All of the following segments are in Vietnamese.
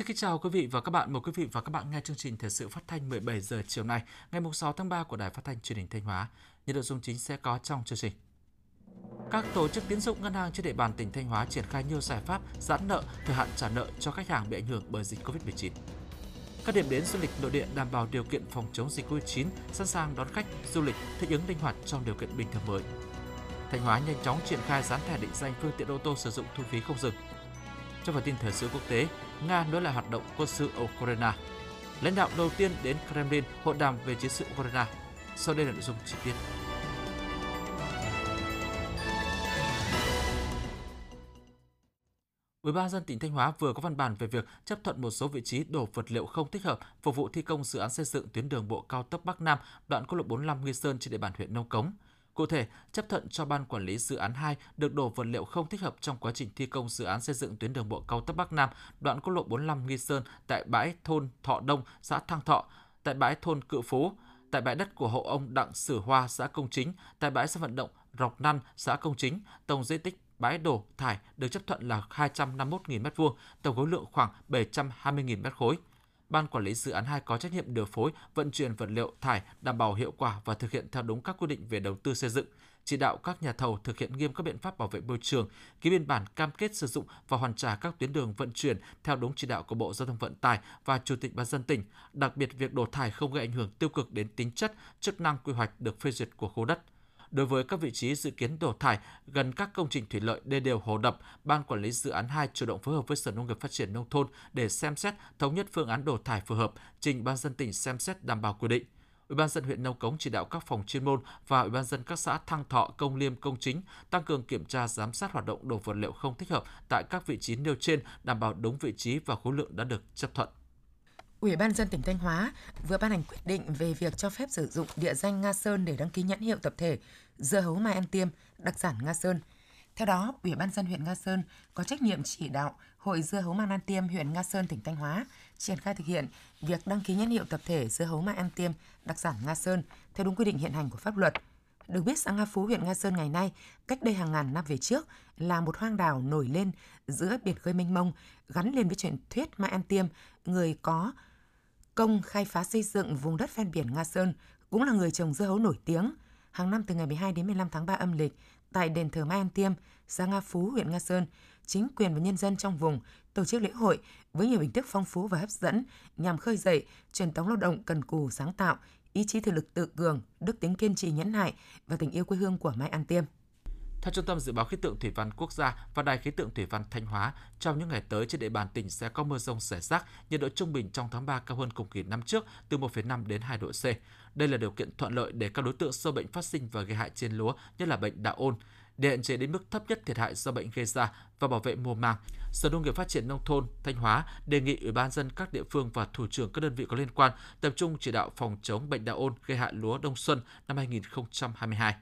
Xin kính chào quý vị và các bạn. Mời quý vị và các bạn nghe chương trình Thời sự phát thanh 17 giờ chiều nay, ngày 6 tháng 3 của Đài Phát thanh Truyền hình Thanh Hóa. Những nội dung chính sẽ có trong chương trình. Các tổ chức tín dụng ngân hàng trên địa bàn tỉnh Thanh Hóa triển khai nhiều giải pháp giãn nợ, thời hạn trả nợ cho khách hàng bị ảnh hưởng bởi dịch Covid-19. Các điểm đến du lịch nội địa đảm bảo điều kiện phòng chống dịch Covid-19, sẵn sàng đón khách du lịch thích ứng linh hoạt trong điều kiện bình thường mới. Thanh Hóa nhanh chóng triển khai dán thẻ định danh phương tiện ô tô sử dụng thu phí không dừng. Trong phần tin thời sự quốc tế, Nga nối lại hoạt động quân sự Ukraine. Lãnh đạo đầu tiên đến Kremlin hội đàm về chiến sự Ukraine. Sau đây là nội dung chi tiết. Ủy ban nhân dân tỉnh Thanh Hóa vừa có văn bản về việc chấp thuận một số vị trí đổ vật liệu không thích hợp phục vụ thi công dự án xây dựng tuyến đường bộ cao tốc Bắc Nam đoạn quốc lộ 45 Nghi Sơn trên địa bàn huyện Nông Cống. Cụ thể, chấp thuận cho Ban Quản lý Dự án 2 được đổ vật liệu không thích hợp trong quá trình thi công dự án xây dựng tuyến đường bộ cao tốc Bắc Nam đoạn quốc lộ 45 Nghi Sơn tại bãi thôn Thọ Đông, xã Thăng Thọ, tại bãi thôn Cự Phú, tại bãi đất của hộ ông Đặng Sử Hoa, xã Công Chính, tại bãi sân vận động Rọc Năn, xã Công Chính. Tổng diện tích bãi đổ thải được chấp thuận là 251.000 m2, tổng khối lượng khoảng 720.000 m3. Ban Quản lý Dự án 2 có trách nhiệm điều phối, vận chuyển vật liệu thải đảm bảo hiệu quả và thực hiện theo đúng các quy định về đầu tư xây dựng, chỉ đạo các nhà thầu thực hiện nghiêm các biện pháp bảo vệ môi trường, ký biên bản cam kết sử dụng và hoàn trả các tuyến đường vận chuyển theo đúng chỉ đạo của Bộ Giao thông Vận tải và Chủ tịch Ban nhân dân tỉnh, đặc biệt việc đổ thải không gây ảnh hưởng tiêu cực đến tính chất, chức năng quy hoạch được phê duyệt của khu đất. Đối với các vị trí dự kiến đổ thải gần các công trình thủy lợi, đê điều, hồ đập, Ban Quản lý Dự án 2 chủ động phối hợp với Sở Nông nghiệp Phát triển Nông thôn để xem xét thống nhất phương án đổ thải phù hợp, trình Ban nhân dân tỉnh xem xét đảm bảo quy định. Ủy ban nhân dân huyện Nông Cống chỉ đạo các phòng chuyên môn và Ủy ban nhân dân các xã Thăng Thọ, Công Liêm, Công Chính tăng cường kiểm tra giám sát hoạt động đổ vật liệu không thích hợp tại các vị trí nêu trên, đảm bảo đúng vị trí và khối lượng đã được chấp thuận. Ủy ban nhân dân tỉnh Thanh Hóa vừa ban hành quyết định về việc cho phép sử dụng địa danh Nga Sơn để đăng ký nhãn hiệu tập thể dưa hấu Mai An Tiêm, đặc sản Nga Sơn. Theo đó, Ủy ban nhân dân huyện Nga Sơn có trách nhiệm chỉ đạo Hội dưa hấu Mai An Tiêm huyện Nga Sơn tỉnh Thanh Hóa triển khai thực hiện việc đăng ký nhãn hiệu tập thể dưa hấu Mai An Tiêm, đặc sản Nga Sơn theo đúng quy định hiện hành của pháp luật. Được biết, xã Nga Phú, huyện Nga Sơn ngày nay, cách đây hàng ngàn năm về trước, là một hoang đảo nổi lên giữa biển khơi mênh mông, gắn liền với truyền thuyết Mai An Tiêm, người có công khai phá xây dựng vùng đất ven biển Nga Sơn, cũng là người trồng dưa hấu nổi tiếng. Hàng năm từ ngày 12 đến 15 tháng 3 âm lịch, tại đền thờ Mai An Tiêm, xã Nga Phú, huyện Nga Sơn, chính quyền và nhân dân trong vùng tổ chức lễ hội với nhiều hình thức phong phú và hấp dẫn nhằm khơi dậy truyền thống lao động cần cù sáng tạo, ý chí thể lực tự cường, đức tính kiên trì nhẫn nại và tình yêu quê hương của Mai An Tiêm. Theo Trung tâm Dự báo Khí tượng Thủy văn Quốc gia và Đài khí tượng Thủy văn Thanh Hóa, trong những ngày tới trên địa bàn tỉnh sẽ có mưa rông rải rác, nhiệt độ trung bình trong tháng 3 cao hơn cùng kỳ năm trước từ 1,5 đến 2 độ C. Đây là điều kiện thuận lợi để các đối tượng sâu bệnh phát sinh và gây hại trên lúa, nhất là bệnh đạo ôn, để hạn chế đến mức thấp nhất thiệt hại do bệnh gây ra và bảo vệ mùa màng. Sở Nông nghiệp Phát triển Nông thôn Thanh Hóa đề nghị Ủy ban nhân dân các địa phương và thủ trưởng các đơn vị có liên quan tập trung chỉ đạo phòng chống bệnh đạo ôn gây hại lúa đông xuân năm 2022.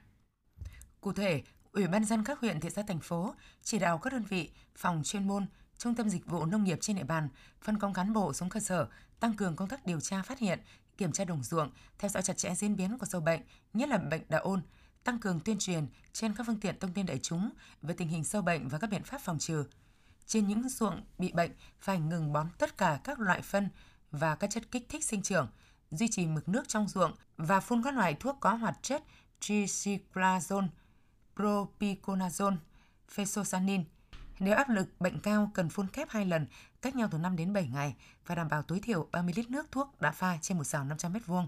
Cụ thể, Ủy ban nhân dân các huyện, thị xã, thành phố chỉ đạo các đơn vị, phòng chuyên môn, trung tâm dịch vụ nông nghiệp trên địa bàn, phân công cán bộ xuống cơ sở, tăng cường công tác điều tra phát hiện, kiểm tra đồng ruộng, theo dõi chặt chẽ diễn biến của sâu bệnh, nhất là bệnh đạo ôn, tăng cường tuyên truyền trên các phương tiện thông tin đại chúng về tình hình sâu bệnh và các biện pháp phòng trừ. Trên những ruộng bị bệnh, phải ngừng bón tất cả các loại phân và các chất kích thích sinh trưởng, duy trì mực nước trong ruộng và phun các loại thuốc có hoạt chất trisiclazone, propiconazole, fesozanin. Nếu áp lực bệnh cao cần phun kép 2 lần cách nhau từ 5 đến 7 ngày và đảm bảo tối thiểu 30 lít nước thuốc đã pha trên một sào 500 m2.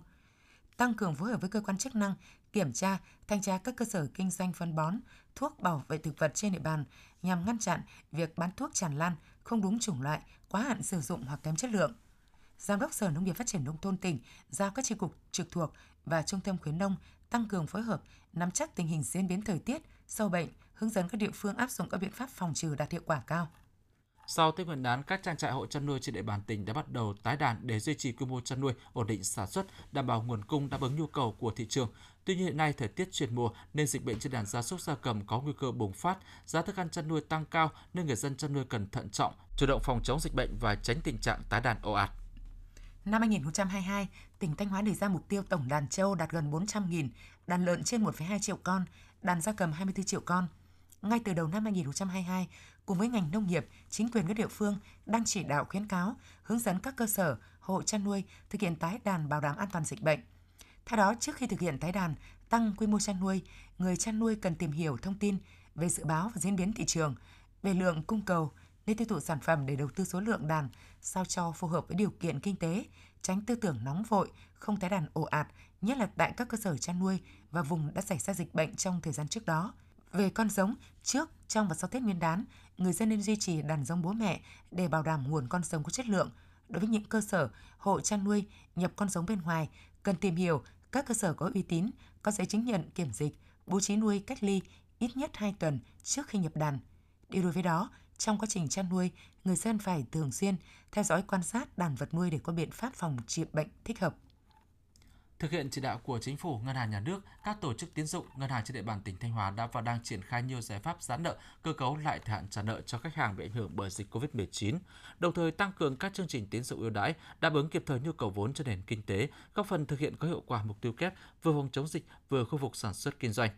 Tăng cường phối hợp với cơ quan chức năng kiểm tra, thanh tra các cơ sở kinh doanh phân bón, thuốc bảo vệ thực vật trên địa bàn nhằm ngăn chặn việc bán thuốc tràn lan, không đúng chủng loại, quá hạn sử dụng hoặc kém chất lượng. Giám đốc Sở Nông nghiệp Phát triển Nông thôn tỉnh giao các chi cục trực thuộc và Trung tâm khuyến nông tăng cường phối hợp, nắm chắc tình hình diễn biến thời tiết, sâu bệnh, hướng dẫn các địa phương áp dụng các biện pháp phòng trừ đạt hiệu quả cao. Sau Tết Nguyên đán, các trang trại hộ chăn nuôi trên địa bàn tỉnh đã bắt đầu tái đàn để duy trì quy mô chăn nuôi, ổn định sản xuất, đảm bảo nguồn cung đáp ứng nhu cầu của thị trường. Tuy nhiên hiện nay thời tiết chuyển mùa nên dịch bệnh trên đàn gia súc gia cầm có nguy cơ bùng phát, giá thức ăn chăn nuôi tăng cao nên người dân chăn nuôi cần thận trọng, chủ động phòng chống dịch bệnh và tránh tình trạng tái đàn ồ ạt. Năm 2022, tỉnh Thanh Hóa đề ra mục tiêu tổng đàn trâu đạt gần 400.000, đàn lợn trên 1,2 triệu con, đàn gia cầm 24 triệu con. Ngay từ đầu năm 2022, cùng với ngành nông nghiệp, chính quyền các địa phương đang chỉ đạo khuyến cáo, hướng dẫn các cơ sở, hộ chăn nuôi thực hiện tái đàn bảo đảm an toàn dịch bệnh. Theo đó, trước khi thực hiện tái đàn, tăng quy mô chăn nuôi, người chăn nuôi cần tìm hiểu thông tin về dự báo và diễn biến thị trường, về lượng cung cầu, nên tiêu thụ sản phẩm để đầu tư số lượng đàn sao cho phù hợp với điều kiện kinh tế, tránh tư tưởng nóng vội, không tái đàn ồ ạt, nhất là tại các cơ sở chăn nuôi và vùng đã xảy ra dịch bệnh trong thời gian trước đó. Về con giống, trước, trong và sau Tết Nguyên đán, người dân nên duy trì đàn giống bố mẹ để bảo đảm nguồn con giống có chất lượng. Đối với những cơ sở, hộ chăn nuôi nhập con giống bên ngoài, cần tìm hiểu các cơ sở có uy tín, có giấy chứng nhận kiểm dịch, bố trí nuôi cách ly ít nhất 2 tuần trước khi nhập đàn. Đi đôi với đó, trong quá trình chăn nuôi, người dân phải thường xuyên theo dõi quan sát đàn vật nuôi để có biện pháp phòng trị bệnh thích hợp. Thực hiện chỉ đạo của Chính phủ, Ngân hàng Nhà nước, các tổ chức tín dụng, ngân hàng trên địa bàn tỉnh Thanh Hóa đã và đang triển khai nhiều giải pháp giãn nợ, cơ cấu lại thời hạn trả nợ cho khách hàng bị ảnh hưởng bởi dịch Covid-19, đồng thời tăng cường các chương trình tín dụng ưu đãi đáp ứng kịp thời nhu cầu vốn cho nền kinh tế, góp phần thực hiện có hiệu quả mục tiêu kép vừa phòng chống dịch vừa khôi phục sản xuất kinh doanh.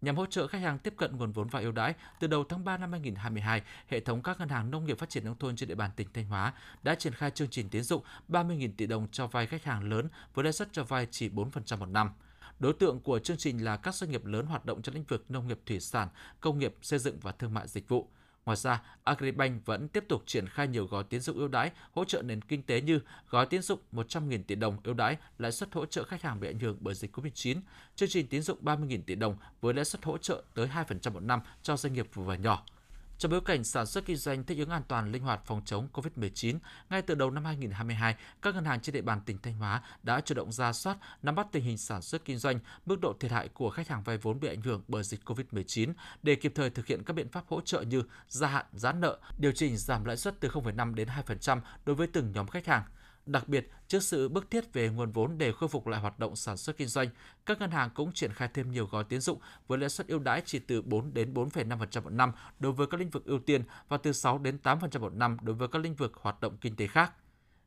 Nhằm hỗ trợ khách hàng tiếp cận nguồn vốn và ưu đãi, từ đầu tháng 3 năm 2022, hệ thống các ngân hàng nông nghiệp phát triển nông thôn trên địa bàn tỉnh Thanh Hóa đã triển khai chương trình tín dụng 30.000 tỷ đồng cho vay khách hàng lớn với lãi suất cho vay chỉ 4% một năm. Đối tượng của chương trình là các doanh nghiệp lớn hoạt động trong lĩnh vực nông nghiệp thủy sản, công nghiệp, xây dựng và thương mại dịch vụ. Ngoài ra, Agribank vẫn tiếp tục triển khai nhiều gói tín dụng ưu đãi hỗ trợ nền kinh tế như gói tín dụng 100.000 tỷ đồng ưu đãi lãi suất hỗ trợ khách hàng bị ảnh hưởng bởi dịch Covid-19, chương trình tín dụng 30.000 tỷ đồng với lãi suất hỗ trợ tới 2% một năm cho doanh nghiệp vừa và nhỏ. Trong bối cảnh sản xuất kinh doanh thích ứng an toàn, linh hoạt phòng chống Covid-19, ngay từ đầu năm 2022, các ngân hàng trên địa bàn tỉnh Thanh Hóa đã chủ động rà soát, nắm bắt tình hình sản xuất kinh doanh, mức độ thiệt hại của khách hàng vay vốn bị ảnh hưởng bởi dịch Covid-19 để kịp thời thực hiện các biện pháp hỗ trợ như gia hạn, giãn nợ, điều chỉnh giảm lãi suất từ 0,5 đến 2% đối với từng nhóm khách hàng. Đặc biệt, trước sự bức thiết về nguồn vốn để khôi phục lại hoạt động sản xuất kinh doanh, các ngân hàng cũng triển khai thêm nhiều gói tín dụng với lãi suất ưu đãi chỉ từ 4 đến 4,5% một năm đối với các lĩnh vực ưu tiên và từ 6 đến 8% một năm đối với các lĩnh vực hoạt động kinh tế khác.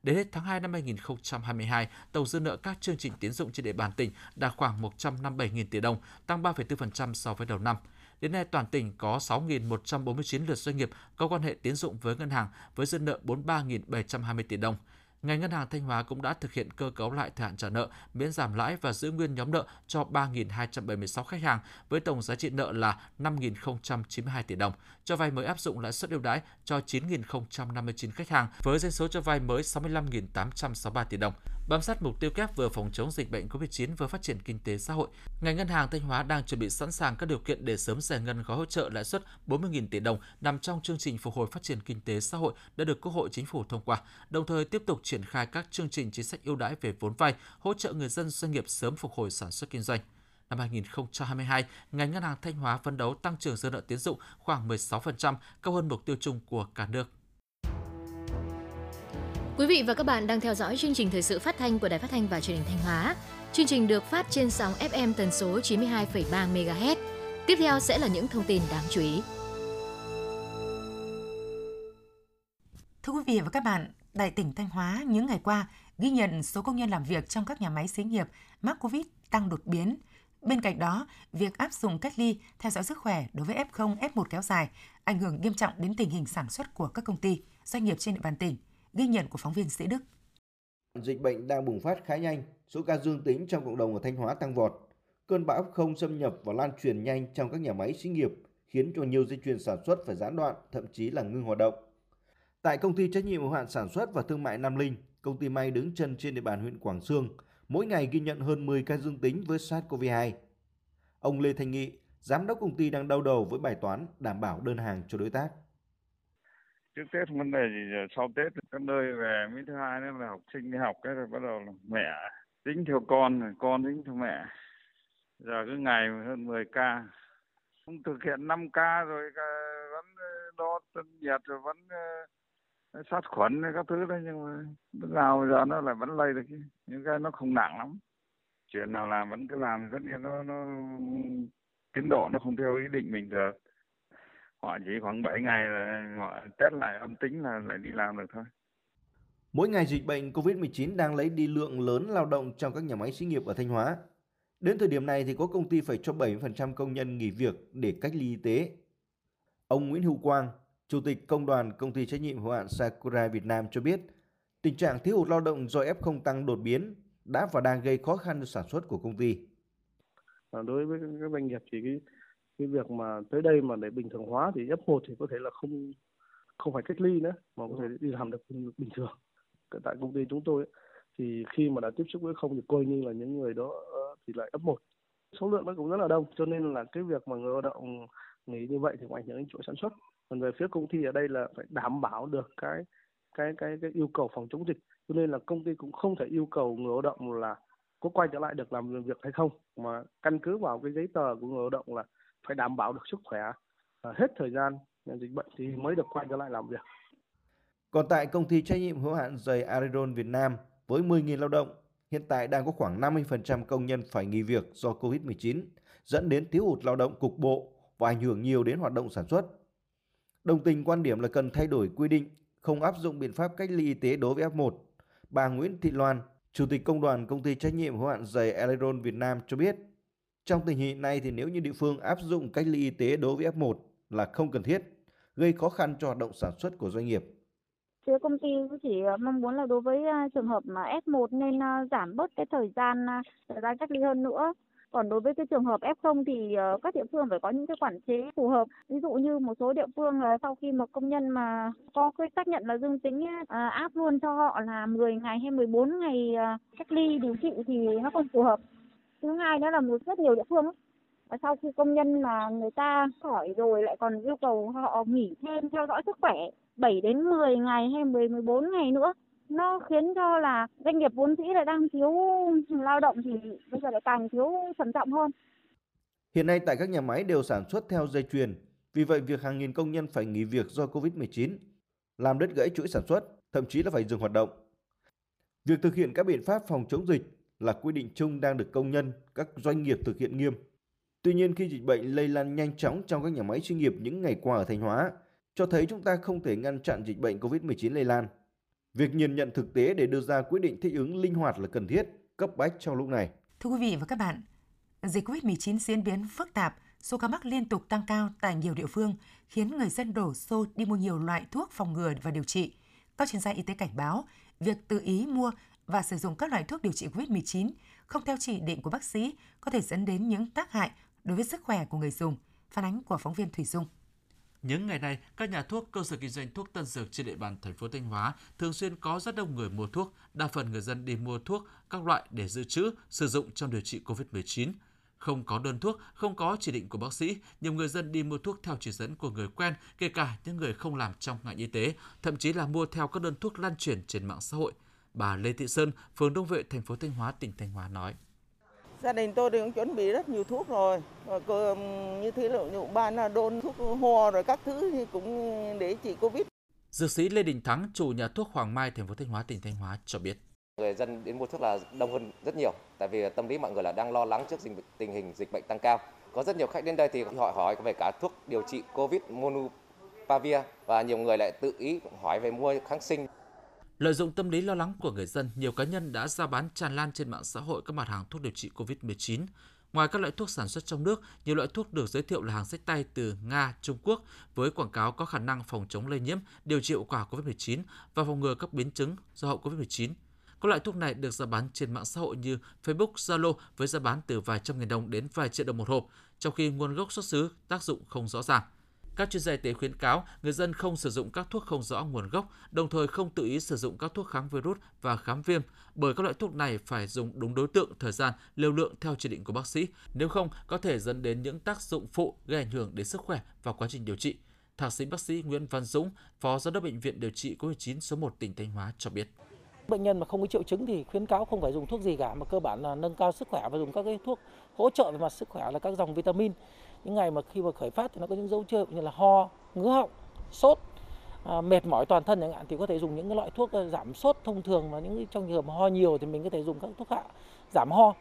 Đến hết tháng 2 năm 2022, tổng dư nợ các chương trình tín dụng trên địa bàn tỉnh đạt khoảng 157.000 tỷ đồng, tăng 3,4% so với đầu năm. Đến nay, toàn tỉnh có 6.149 lượt doanh nghiệp có quan hệ tín dụng với ngân hàng với dư nợ 43.720 tỷ đồng. Ngành Ngân hàng Thanh Hóa cũng đã thực hiện cơ cấu lại thời hạn trả nợ, miễn giảm lãi và giữ nguyên nhóm nợ cho 3.276 khách hàng với tổng giá trị nợ là 5.092 tỷ đồng. Cho vay mới áp dụng lãi suất ưu đãi cho 9.059 khách hàng với doanh số cho vay mới 65.863 tỷ đồng. Bám sát mục tiêu kép vừa phòng chống dịch bệnh Covid-19 vừa phát triển kinh tế xã hội, ngành Ngân hàng Thanh Hóa đang chuẩn bị sẵn sàng các điều kiện để sớm giải ngân gói hỗ trợ lãi suất 40.000 tỷ đồng nằm trong chương trình phục hồi phát triển kinh tế xã hội đã được Quốc hội, Chính phủ thông qua, đồng thời tiếp tục triển khai các chương trình chính sách ưu đãi về vốn vay, hỗ trợ người dân doanh nghiệp sớm phục hồi sản xuất kinh doanh. Năm 2022, ngành Ngân hàng Thanh Hóa phấn đấu tăng trưởng dư nợ tín dụng khoảng 16%, cao hơn mục tiêu chung của cả nước. Quý vị và các bạn đang theo dõi chương trình thời sự phát thanh của Đài Phát thanh và Truyền hình Thanh Hóa. Chương trình được phát trên sóng FM tần số 92,3 MHz. Tiếp theo sẽ là những thông tin đáng chú ý. Thưa quý vị và các bạn, tại tỉnh Thanh Hóa những ngày qua ghi nhận số công nhân làm việc trong các nhà máy xí nghiệp mắc Covid tăng đột biến. Bên cạnh đó, việc áp dụng cách ly theo dõi sức khỏe đối với F0, F1 kéo dài ảnh hưởng nghiêm trọng đến tình hình sản xuất của các công ty, doanh nghiệp trên địa bàn tỉnh. Ghi nhận của phóng viên Thế Đức. Dịch bệnh đang bùng phát khá nhanh, số ca dương tính trong cộng đồng ở Thanh Hóa tăng vọt. Cơn bão F0 xâm nhập và lan truyền nhanh trong các nhà máy xí nghiệp khiến cho nhiều dây chuyền sản xuất phải gián đoạn, thậm chí là ngưng hoạt động. Tại công ty trách nhiệm hữu hạn sản xuất và thương mại Nam Linh, công ty may đứng chân trên địa bàn huyện Quảng Sương, mỗi ngày ghi nhận hơn 10 ca dương tính với SARS-CoV-2. Ông Lê Thành Nghị, giám đốc công ty đang đau đầu với bài toán đảm bảo đơn hàng cho đối tác. Trước Tết vấn đề gì, sau Tết các nơi về, mới thứ hai nữa là học sinh đi học, rồi bắt đầu là mẹ tính theo con tính theo mẹ. Giờ cứ ngày hơn 10 ca, không thực hiện 5 ca rồi vẫn đo thân nhiệt rồi vẫn sát khuẩn các thứ đấy, nhưng mà lúc nào bây giờ nó lại vẫn lây được, những cái nó không nặng lắm. Chuyện nào làm vẫn cứ làm, tất nhiên nó tiến độ nó không theo ý định mình được. Họ chỉ khoảng 7 ngày là họ test lại âm tính là lại đi làm được thôi. Mỗi ngày dịch bệnh Covid-19 đang lấy đi lượng lớn lao động trong các nhà máy xí nghiệp ở Thanh Hóa. Đến thời điểm này thì có công ty phải cho 70% công nhân nghỉ việc để cách ly y tế. Ông Nguyễn Hữu Quang, Chủ tịch Công đoàn Công ty Trách nhiệm Hữu hạn Sakura Việt Nam cho biết, tình trạng thiếu hụt lao động do F0 tăng đột biến đã và đang gây khó khăn cho sản xuất của công ty. Đối với các doanh nghiệp thì cái việc mà tới đây mà để bình thường hóa thì F1 thì có thể là không phải cách ly nữa mà có thể đi làm được bình thường. Tại công ty chúng tôi ấy, thì khi mà đã tiếp xúc với F0 thì coi như là những người đó thì lại F1. Số lượng nó cũng rất là đông, cho nên là cái việc mà người lao động nghỉ như vậy thì cũng ảnh hưởng đến chuỗi sản xuất. Còn về phía công ty ở đây là phải đảm bảo được cái yêu cầu phòng chống dịch, cho nên là công ty cũng không thể yêu cầu người lao động là có quay trở lại được làm việc hay không, mà căn cứ vào cái giấy tờ của người lao động là phải đảm bảo được sức khỏe hết thời gian dịch bệnh thì mới được quay trở lại làm việc. Còn tại Công ty Trách nhiệm Hữu hạn Giày Aileron Việt Nam với 10.000 lao động, hiện tại đang có khoảng 50% công nhân phải nghỉ việc do Covid-19, dẫn đến thiếu hụt lao động cục bộ và ảnh hưởng nhiều đến hoạt động sản xuất. Đồng tình quan điểm là cần thay đổi quy định, không áp dụng biện pháp cách ly y tế đối với F1. Bà Nguyễn Thị Loan, Chủ tịch Công đoàn Công ty Trách nhiệm Hữu hạn Giày Aileron Việt Nam cho biết, trong tình hình này thì nếu như địa phương áp dụng cách ly y tế đối với F1 là không cần thiết, gây khó khăn cho hoạt động sản xuất của doanh nghiệp. Phía công ty chỉ mong muốn là đối với trường hợp mà F1 nên giảm bớt cái thời gian cách ly hơn nữa. Còn đối với cái trường hợp F0 thì các địa phương phải có những cái quản chế phù hợp. Ví dụ như một số địa phương là sau khi một công nhân mà có cái xác nhận là dương tính áp luôn cho họ là 10 ngày hay 14 ngày cách ly điều trị thì nó còn phù hợp. Thứ hai nữa là rất nhiều địa phương sau khi công nhân mà người ta khỏi rồi lại còn yêu cầu họ nghỉ thêm theo dõi sức khỏe 7 đến 10 ngày hay 14 ngày nữa. Nó khiến cho là doanh nghiệp vốn dĩ là đang thiếu lao động thì bây giờ lại càng thiếu trầm trọng hơn. Hiện nay tại các nhà máy đều sản xuất theo dây chuyền, vì vậy việc hàng nghìn công nhân phải nghỉ việc do Covid-19 làm đứt gãy chuỗi sản xuất, thậm chí là phải dừng hoạt động. Việc thực hiện các biện pháp phòng chống dịch là quy định chung đang được công nhân, các doanh nghiệp thực hiện nghiêm. Tuy nhiên khi dịch bệnh lây lan nhanh chóng trong các nhà máy chuyên nghiệp những ngày qua ở Thanh Hóa, cho thấy chúng ta không thể ngăn chặn dịch bệnh Covid-19 lây lan. Việc nhìn nhận thực tế để đưa ra quyết định thích ứng linh hoạt là cần thiết, cấp bách trong lúc này. Thưa quý vị và các bạn, dịch Covid-19 diễn biến phức tạp, số ca mắc liên tục tăng cao tại nhiều địa phương, khiến người dân đổ xô đi mua nhiều loại thuốc phòng ngừa và điều trị. Các chuyên gia y tế cảnh báo, việc tự ý mua và sử dụng các loại thuốc điều trị Covid-19 không theo chỉ định của bác sĩ có thể dẫn đến những tác hại đối với sức khỏe của người dùng. Phản ánh của phóng viên Thủy Dung. Những ngày này, các nhà thuốc, cơ sở kinh doanh thuốc tân dược trên địa bàn thành phố Thanh Hóa thường xuyên có rất đông người mua thuốc, đa phần người dân đi mua thuốc các loại để dự trữ, sử dụng trong điều trị COVID-19. Không có đơn thuốc, không có chỉ định của bác sĩ, nhiều người dân đi mua thuốc theo chỉ dẫn của người quen, kể cả những người không làm trong ngành y tế, thậm chí là mua theo các đơn thuốc lan truyền trên mạng xã hội. Bà Lê Thị Sơn, phường Đông Vệ, thành phố Thanh Hóa, tỉnh Thanh Hóa nói: Gia đình tôi thì cũng chuẩn bị rất nhiều thuốc rồi, như thế là Panadol, thuốc ho rồi các thứ thì cũng để trị Covid. Dược sĩ Lê Đình Thắng, chủ nhà thuốc Hoàng Mai, thành phố Thanh Hóa, tỉnh Thanh Hóa cho biết: Người dân đến mua thuốc là đông hơn rất nhiều, tại vì tâm lý mọi người là đang lo lắng trước tình hình dịch bệnh tăng cao. Có rất nhiều khách đến đây thì họ hỏi về cả thuốc điều trị Covid monupavir và nhiều người lại tự ý hỏi về mua kháng sinh. Lợi dụng tâm lý lo lắng của người dân, nhiều cá nhân đã rao bán tràn lan trên mạng xã hội các mặt hàng thuốc điều trị COVID-19. Ngoài các loại thuốc sản xuất trong nước, nhiều loại thuốc được giới thiệu là hàng xách tay từ Nga, Trung Quốc với quảng cáo có khả năng phòng chống lây nhiễm, điều trị hiệu quả COVID-19 và phòng ngừa các biến chứng do hậu COVID-19. Các loại thuốc này được rao bán trên mạng xã hội như Facebook, Zalo với giá bán từ vài trăm nghìn đồng đến vài triệu đồng một hộp, trong khi nguồn gốc xuất xứ, tác dụng không rõ ràng. Các chuyên gia y tế khuyến cáo người dân không sử dụng các thuốc không rõ nguồn gốc, đồng thời không tự ý sử dụng các thuốc kháng virus và kháng viêm, bởi các loại thuốc này phải dùng đúng đối tượng, thời gian, liều lượng theo chỉ định của bác sĩ, nếu không có thể dẫn đến những tác dụng phụ gây ảnh hưởng đến sức khỏe và quá trình điều trị. Thạc sĩ bác sĩ Nguyễn Văn Dũng, Phó Giám đốc Bệnh viện điều trị COVID-19 số 1 tỉnh Thanh Hóa cho biết: Bệnh nhân mà không có triệu chứng thì khuyến cáo không phải dùng thuốc gì cả, mà cơ bản là nâng cao sức khỏe và dùng các cái thuốc hỗ trợ về mặt sức khỏe là các dòng vitamin. Những ngày mà khi mà khởi phát thì nó có những dấu hiệu như là ho, ngứa họng, sốt, mệt mỏi toàn thân chẳng hạn, thì có thể dùng những cái loại thuốc giảm sốt thông thường, mà những trong trường hợp ho nhiều thì mình có thể dùng các thuốc hạ giảm ho.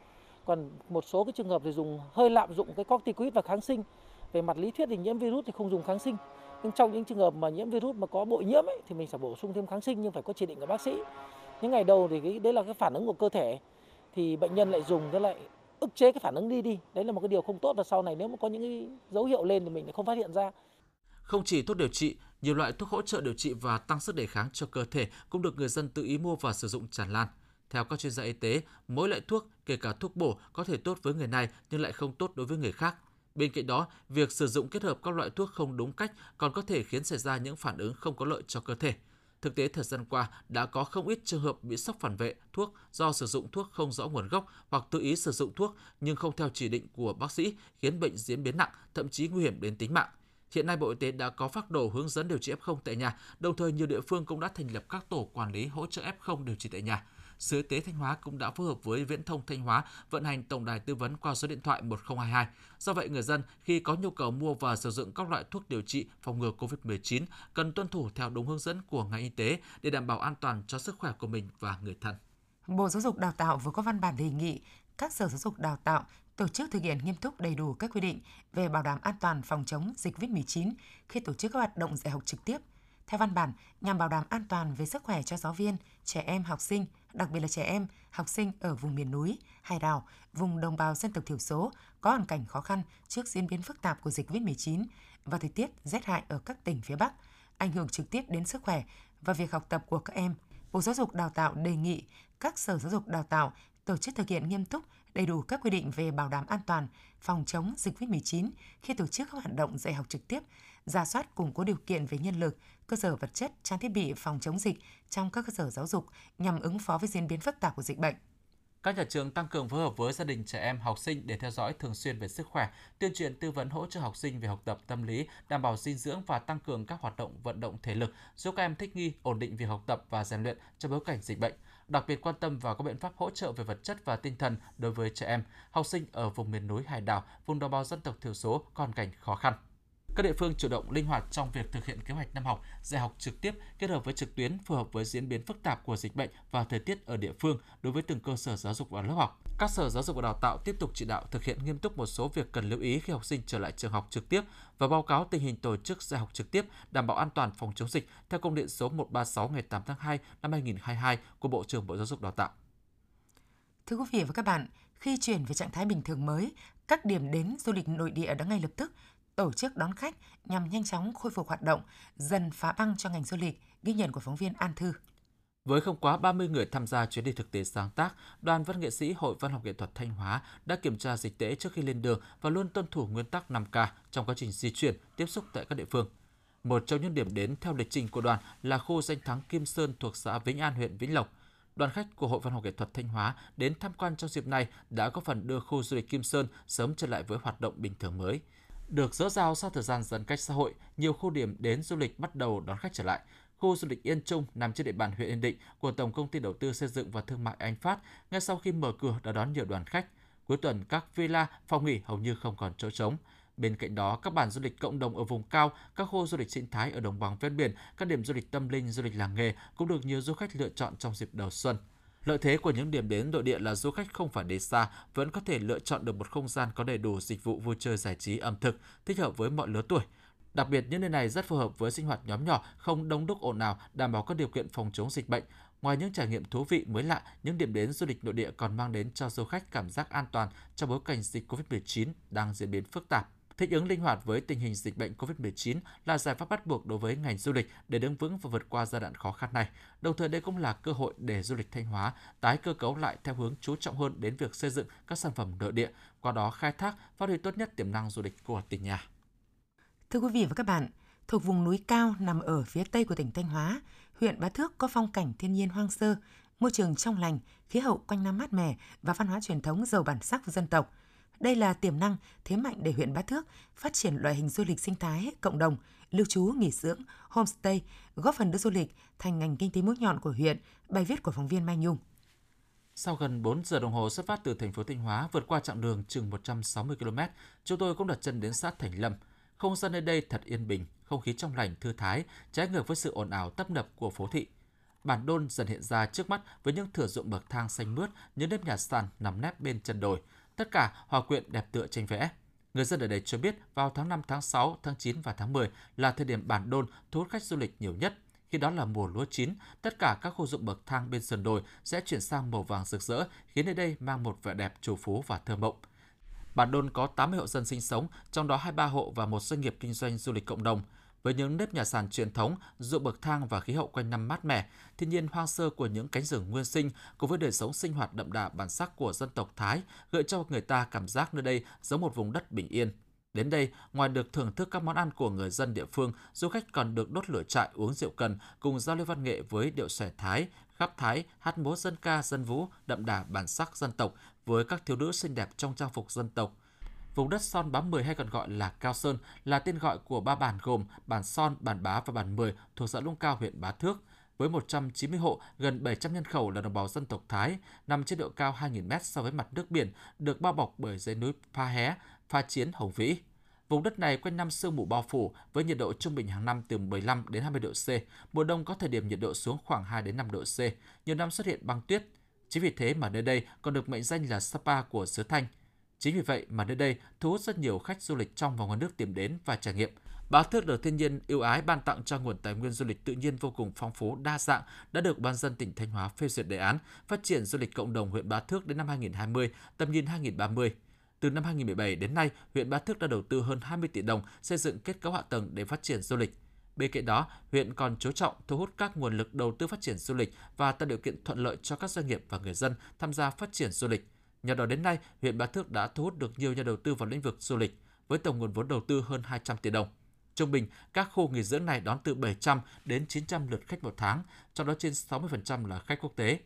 Còn một số cái trường hợp thì dùng hơi lạm dụng cái corticoid và kháng sinh. Về mặt lý thuyết thì nhiễm virus thì không dùng kháng sinh. Nhưng trong những trường hợp mà nhiễm virus mà có bội nhiễm ấy, thì mình sẽ bổ sung thêm kháng sinh nhưng phải có chỉ định của bác sĩ. Những ngày đầu thì đấy là cái phản ứng của cơ thể, thì bệnh nhân lại dùng cái lại ức chế cái phản ứng đi. Đấy là một cái điều không tốt, và sau này nếu mà có những cái dấu hiệu lên thì mình lại không phát hiện ra. Không chỉ thuốc điều trị, Nhiều loại thuốc hỗ trợ điều trị và tăng sức đề kháng cho cơ thể cũng được người dân tự ý mua và sử dụng tràn lan. Theo các chuyên gia y tế, mỗi loại thuốc, kể cả thuốc bổ, có thể tốt với người này nhưng lại không tốt đối với người khác. Bên cạnh đó, việc sử dụng kết hợp các loại thuốc không đúng cách còn có thể khiến xảy ra những phản ứng không có lợi cho cơ thể. Thực tế thời gian qua đã có không ít trường hợp bị sốc phản vệ thuốc do sử dụng thuốc không rõ nguồn gốc hoặc tự ý sử dụng thuốc nhưng không theo chỉ định của bác sĩ, khiến bệnh diễn biến nặng, thậm chí nguy hiểm đến tính mạng. Hiện nay Bộ Y tế đã có phác đồ hướng dẫn điều trị F0 tại nhà, đồng thời nhiều địa phương cũng đã thành lập các tổ quản lý hỗ trợ F0 điều trị tại nhà. Sở Y tế Thanh Hóa cũng đã phối hợp với Viễn thông Thanh Hóa vận hành tổng đài tư vấn qua số điện thoại 1022. Do vậy, người dân khi có nhu cầu mua và sử dụng các loại thuốc điều trị phòng ngừa Covid-19 cần tuân thủ theo đúng hướng dẫn của ngành y tế để đảm bảo an toàn cho sức khỏe của mình và người thân. Bộ Giáo dục Đào tạo vừa có văn bản đề nghị các sở giáo dục đào tạo tổ chức thực hiện nghiêm túc đầy đủ các quy định về bảo đảm an toàn phòng chống dịch Covid-19 khi tổ chức các hoạt động dạy học trực tiếp. Theo văn bản, nhằm bảo đảm an toàn về sức khỏe cho giáo viên, trẻ em, học sinh, đặc biệt là trẻ em, học sinh ở vùng miền núi, hải đảo, vùng đồng bào dân tộc thiểu số có hoàn cảnh khó khăn trước diễn biến phức tạp của dịch Covid-19 và thời tiết rét hại ở các tỉnh phía Bắc, ảnh hưởng trực tiếp đến sức khỏe và việc học tập của các em, Bộ Giáo dục Đào tạo đề nghị các sở giáo dục đào tạo tổ chức thực hiện nghiêm túc đầy đủ các quy định về bảo đảm an toàn phòng chống dịch Covid-19 khi tổ chức các hoạt động dạy học trực tiếp, rà soát củng cố điều kiện về nhân lực, cơ sở vật chất, trang thiết bị phòng chống dịch trong các cơ sở giáo dục nhằm ứng phó với diễn biến phức tạp của dịch bệnh. Các nhà trường tăng cường phối hợp với gia đình trẻ em, học sinh để theo dõi thường xuyên về sức khỏe, tuyên truyền tư vấn hỗ trợ học sinh về học tập tâm lý, đảm bảo dinh dưỡng và tăng cường các hoạt động vận động thể lực giúp các em thích nghi, ổn định việc học tập và rèn luyện trong bối cảnh dịch bệnh. Đặc biệt quan tâm vào các biện pháp hỗ trợ về vật chất và tinh thần đối với trẻ em, học sinh ở vùng miền núi hải đảo, vùng đồng bào dân tộc thiểu số có hoàn cảnh khó khăn. Các địa phương chủ động linh hoạt trong việc thực hiện kế hoạch năm học, dạy học trực tiếp kết hợp với trực tuyến phù hợp với diễn biến phức tạp của dịch bệnh và thời tiết ở địa phương đối với từng cơ sở giáo dục và lớp học. Các sở giáo dục và đào tạo tiếp tục chỉ đạo thực hiện nghiêm túc một số việc cần lưu ý khi học sinh trở lại trường học trực tiếp và báo cáo tình hình tổ chức dạy học trực tiếp đảm bảo an toàn phòng chống dịch theo công điện số 136 ngày 8 tháng 2 năm 2022 của Bộ trưởng Bộ Giáo dục Đào tạo. Thưa quý vị và các bạn, khi chuyển về trạng thái bình thường mới, các điểm đến du lịch nội địa đã ngay lập tức tổ chức đón khách nhằm nhanh chóng khôi phục hoạt động, dần phá băng cho ngành du lịch, ghi nhận của phóng viên An Thư. Với không quá 30 người tham gia chuyến đi thực tế sáng tác, Đoàn Văn nghệ sĩ Hội Văn học Nghệ thuật Thanh Hóa đã kiểm tra dịch tễ trước khi lên đường và luôn tuân thủ nguyên tắc 5K trong quá trình di chuyển, tiếp xúc tại các địa phương. Một trong những điểm đến theo lịch trình của đoàn là khu danh thắng Kim Sơn thuộc xã Vĩnh An, huyện Vĩnh Lộc. Đoàn khách của Hội Văn học Nghệ thuật Thanh Hóa đến tham quan trong dịp này đã góp phần đưa khu du lịch Kim Sơn sớm trở lại với hoạt động bình thường mới. Được dỡ dao sau thời gian giãn cách xã hội, nhiều khu điểm đến du lịch bắt đầu đón khách trở lại. Khu du lịch Yên Trung nằm trên địa bàn huyện Yên Định của Tổng công ty Đầu tư Xây dựng và Thương mại Ánh Phát ngay sau khi mở cửa đã đón nhiều đoàn khách. Cuối tuần các villa, phòng nghỉ hầu như không còn chỗ trống. Bên cạnh đó, các bản du lịch cộng đồng ở vùng cao, các khu du lịch sinh thái ở đồng bằng ven biển, các điểm du lịch tâm linh, du lịch làng nghề cũng được nhiều du khách lựa chọn trong dịp đầu xuân. Lợi thế của những điểm đến nội địa là du khách không phải đi xa, vẫn có thể lựa chọn được một không gian có đầy đủ dịch vụ vui chơi giải trí ẩm thực, thích hợp với mọi lứa tuổi. Đặc biệt, những nơi này rất phù hợp với sinh hoạt nhóm nhỏ, không đông đúc ồn ào, đảm bảo các điều kiện phòng chống dịch bệnh. Ngoài những trải nghiệm thú vị mới lạ, những điểm đến du lịch nội địa còn mang đến cho du khách cảm giác an toàn trong bối cảnh dịch Covid-19 đang diễn biến phức tạp. Thích ứng linh hoạt với tình hình dịch bệnh Covid-19 là giải pháp bắt buộc đối với ngành du lịch để đứng vững và vượt qua giai đoạn khó khăn này. Đồng thời đây cũng là cơ hội để du lịch Thanh Hóa tái cơ cấu lại theo hướng chú trọng hơn đến việc xây dựng các sản phẩm nội địa, qua đó khai thác, phát huy tốt nhất tiềm năng du lịch của tỉnh nhà. Thưa quý vị và các bạn, thuộc vùng núi cao nằm ở phía tây của tỉnh Thanh Hóa, huyện Bá Thước có phong cảnh thiên nhiên hoang sơ, môi trường trong lành, khí hậu quanh năm mát mẻ và văn hóa truyền thống giàu bản sắc của dân tộc. Đây là tiềm năng, thế mạnh để huyện Bá Thước phát triển loại hình du lịch sinh thái, cộng đồng, lưu trú, nghỉ dưỡng, homestay, góp phần đưa du lịch thành ngành kinh tế mũi nhọn của huyện. Bài viết của phóng viên Mai Nhung. Sau gần 4 giờ đồng hồ xuất phát từ thành phố Thanh Hóa, vượt qua chặng đường chừng 160 km, chúng tôi cũng đặt chân đến xã Thành Lâm. Không gian nơi đây thật yên bình, không khí trong lành thư thái, trái ngược với sự ồn ào tấp nập của phố thị. Bản Đôn dần hiện ra trước mắt với những thửa ruộng bậc thang xanh mướt, những nếp nhà sàn nằm nép bên chân đồi. Tất cả hòa quyện đẹp tựa tranh vẽ. Người dân ở đây cho biết vào tháng 5, tháng 6, tháng 9 và tháng 10 là thời điểm Bản Đôn thu hút khách du lịch nhiều nhất. Khi đó là mùa lúa chín, tất cả các khu ruộng bậc thang bên sườn đồi sẽ chuyển sang màu vàng rực rỡ, khiến nơi đây mang một vẻ đẹp trù phú và thơ mộng. Bản Đôn có 80 hộ dân sinh sống, trong đó 23 hộ và một doanh nghiệp kinh doanh du lịch cộng đồng. Với những nếp nhà sàn truyền thống, ruộng bậc thang và khí hậu quanh năm mát mẻ, thiên nhiên hoang sơ của những cánh rừng nguyên sinh cùng với đời sống sinh hoạt đậm đà bản sắc của dân tộc Thái gợi cho người ta cảm giác nơi đây giống một vùng đất bình yên. Đến đây, ngoài được thưởng thức các món ăn của người dân địa phương, du khách còn được đốt lửa trại, uống rượu cần, cùng giao lưu văn nghệ với điệu xòe Thái, khắp Thái, hát múa dân ca, dân vũ, đậm đà bản sắc dân tộc với các thiếu nữ xinh đẹp trong trang phục dân tộc. Vùng đất Son Bá 10 hay còn gọi là Cao Sơn là tên gọi của ba bản gồm bản Son, bản Bá và bản 10 thuộc xã Lũng Cao, huyện Bá Thước. Với 190 hộ, gần 700 nhân khẩu là đồng bào dân tộc Thái, nằm trên độ cao 2.000 m so với mặt nước biển, được bao bọc bởi dãy núi Pha Hé, Pha Chiến, Hồng Vĩ. Vùng đất này quanh năm sương mù bao phủ với nhiệt độ trung bình hàng năm từ 15 đến 20 độ C, mùa đông có thời điểm nhiệt độ xuống khoảng 2 đến 5 độ C, nhiều năm xuất hiện băng tuyết. Chính vì thế mà nơi đây còn được mệnh danh là Sapa của xứ Thanh. Chính vì vậy mà nơi đây thu hút rất nhiều khách du lịch trong và ngoài nước tìm đến và trải nghiệm. Bá Thước được thiên nhiên ưu ái ban tặng cho nguồn tài nguyên du lịch tự nhiên vô cùng phong phú, đa dạng, đã được Ban dân tỉnh Thanh Hóa phê duyệt đề án phát triển du lịch cộng đồng huyện Bá Thước đến năm 2020, tầm nhìn 2030. Từ năm 2017 đến nay, huyện Bá Thước đã đầu tư hơn 20 tỷ đồng xây dựng kết cấu hạ tầng để phát triển du lịch. Bên cạnh đó, huyện còn chú trọng thu hút các nguồn lực đầu tư phát triển du lịch và tạo điều kiện thuận lợi cho các doanh nghiệp và người dân tham gia phát triển du lịch. Nhờ đó đến nay, huyện Bá Thước đã thu hút được nhiều nhà đầu tư vào lĩnh vực du lịch với tổng nguồn vốn đầu tư hơn 200 tỷ đồng. Trung bình, các khu nghỉ dưỡng này đón từ 700 đến 900 lượt khách một tháng, trong đó trên 60% là khách quốc tế.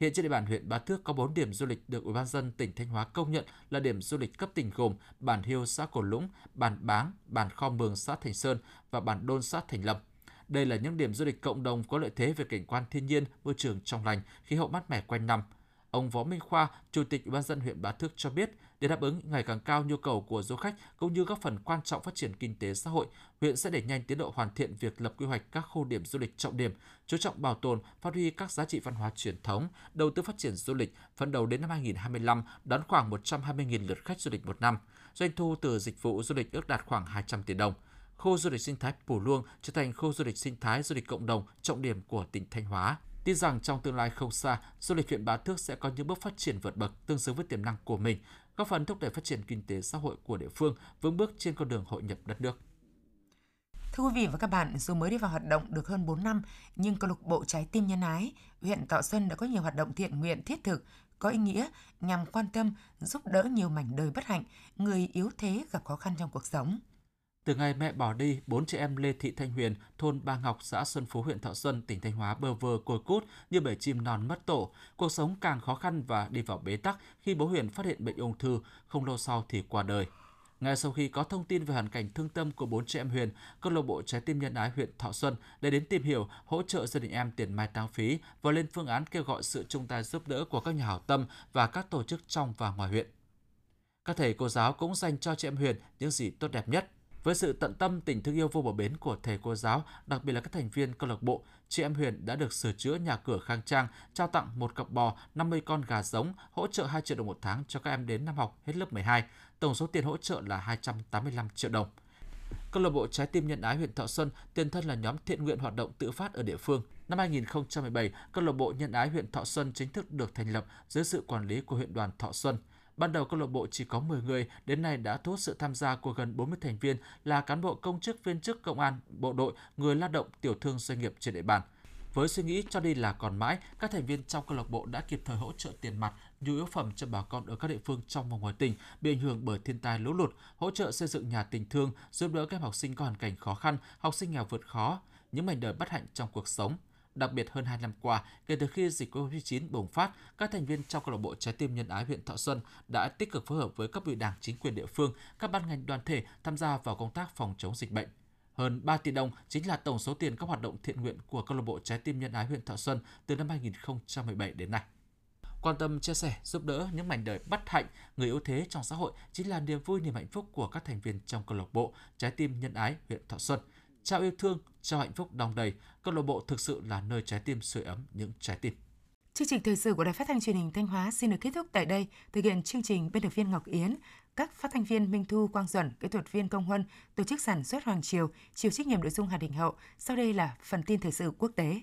Hiện trên địa bàn huyện Bá Thước có 4 điểm du lịch được Ủy ban nhân dân tỉnh Thanh Hóa công nhận là điểm du lịch cấp tỉnh gồm Bản Hiêu xã Cổ Lũng, Bản Báng, Bản Kho Mường xã Thành Sơn và Bản Đôn xã Thành Lâm. Đây là những điểm du lịch cộng đồng có lợi thế về cảnh quan thiên nhiên, môi trường trong lành, khí hậu mát mẻ quanh năm. Ông Võ Minh Khoa, Chủ tịch Ủy ban nhân dân huyện Bá Thước cho biết, để đáp ứng ngày càng cao nhu cầu của du khách cũng như góp phần quan trọng phát triển kinh tế xã hội, huyện sẽ đẩy nhanh tiến độ hoàn thiện việc lập quy hoạch các khu điểm du lịch trọng điểm, chú trọng bảo tồn, phát huy các giá trị văn hóa truyền thống, đầu tư phát triển du lịch, phấn đấu đến năm 2025 đón khoảng 120.000 lượt khách du lịch một năm. Doanh thu từ dịch vụ du lịch ước đạt khoảng 200 tỷ đồng. Khu du lịch sinh thái Pù Luông trở thành khu du lịch sinh thái du lịch cộng đồng trọng điểm của tỉnh Thanh Hóa. Tin rằng trong tương lai không xa, du lịch huyện Bá Thước sẽ có những bước phát triển vượt bậc tương xứng với tiềm năng của mình, góp phần thúc đẩy phát triển kinh tế xã hội của địa phương, vững bước trên con đường hội nhập đất nước. Thưa quý vị và các bạn, dù mới đi vào hoạt động được hơn 4 năm, nhưng câu lạc bộ Trái tim nhân ái huyện Thọ Xuân đã có nhiều hoạt động thiện nguyện thiết thực, có ý nghĩa nhằm quan tâm, giúp đỡ nhiều mảnh đời bất hạnh, người yếu thế gặp khó khăn trong cuộc sống. Từ ngày mẹ bỏ đi, 4 chị em Lê Thị Thanh Huyền, thôn Ba Ngọc, xã Xuân Phú, huyện Thọ Xuân, tỉnh Thanh Hóa bơ vơ côi cút như bể chim non mất tổ. Cuộc sống càng khó khăn và đi vào bế tắc khi bố Huyền phát hiện bệnh ung thư, không lâu sau thì qua đời. Ngay sau khi có thông tin về hoàn cảnh thương tâm của 4 chị em Huyền, câu lạc bộ Trái tim nhân ái huyện Thọ Xuân đã đến tìm hiểu, hỗ trợ gia đình em tiền mai táng phí và lên phương án kêu gọi sự chung tay giúp đỡ của các nhà hảo tâm và các tổ chức trong và ngoài huyện. Các thầy cô giáo cũng dành cho chị em Huyền những gì tốt đẹp nhất. Với sự tận tâm, tình thương yêu vô bờ bến của thầy cô giáo, đặc biệt là các thành viên câu lạc bộ, chị em Huyền đã được sửa chữa nhà cửa khang trang, trao tặng một cặp bò, 50 con gà giống, hỗ trợ 2 triệu đồng một tháng cho các em đến năm học hết lớp 12. Tổng số tiền hỗ trợ là 285 triệu đồng. Câu lạc bộ Trái tim nhân ái huyện Thọ Xuân tiền thân là nhóm thiện nguyện hoạt động tự phát ở địa phương. Năm 2017, câu lạc bộ nhân ái huyện Thọ Xuân chính thức được thành lập dưới sự quản lý của huyện đoàn Thọ Xuân. Ban đầu câu lạc bộ chỉ có 10 người, đến nay đã thu hút sự tham gia của gần 40 thành viên là cán bộ, công chức, viên chức, công an, bộ đội, người lao động, tiểu thương, doanh nghiệp trên địa bàn. Với suy nghĩ cho đi là còn mãi, các thành viên trong câu lạc bộ đã kịp thời hỗ trợ tiền mặt, nhu yếu phẩm cho bà con ở các địa phương trong và ngoài tỉnh bị ảnh hưởng bởi thiên tai lũ lụt, hỗ trợ xây dựng nhà tình thương, giúp đỡ các em học sinh có hoàn cảnh khó khăn, học sinh nghèo vượt khó, những mảnh đời bất hạnh trong cuộc sống. Đặc biệt hơn 2 năm qua, kể từ khi dịch Covid-19 bùng phát, các thành viên trong câu lạc bộ Trái tim nhân ái huyện Thọ Xuân đã tích cực phối hợp với cấp ủy Đảng, chính quyền địa phương, các ban ngành đoàn thể tham gia vào công tác phòng chống dịch bệnh. Hơn 3 tỷ đồng chính là tổng số tiền các hoạt động thiện nguyện của câu lạc bộ Trái tim nhân ái huyện Thọ Xuân từ năm 2017 đến nay. Quan tâm, chia sẻ, giúp đỡ những mảnh đời bất hạnh, người yếu thế trong xã hội chính là niềm vui, niềm hạnh phúc của các thành viên trong câu lạc bộ Trái tim nhân ái huyện Thọ Xuân. Trao yêu thương, trao hạnh phúc đong đầy, câu lạc bộ thực sự là nơi trái tim sưởi ấm những trái tim. Chương trình thời sự của Đài Phát thanh Truyền hình Thanh Hóa xin được kết thúc tại đây. Thực hiện chương trình biên tập viên Ngọc Yến, các phát thanh viên Minh Thu, Quang Duẩn, kỹ thuật viên Công Huân, tổ chức sản xuất Hoàng Triều, chịu trách nhiệm nội dung Hà Đình Hậu. Sau đây là phần tin thời sự quốc tế.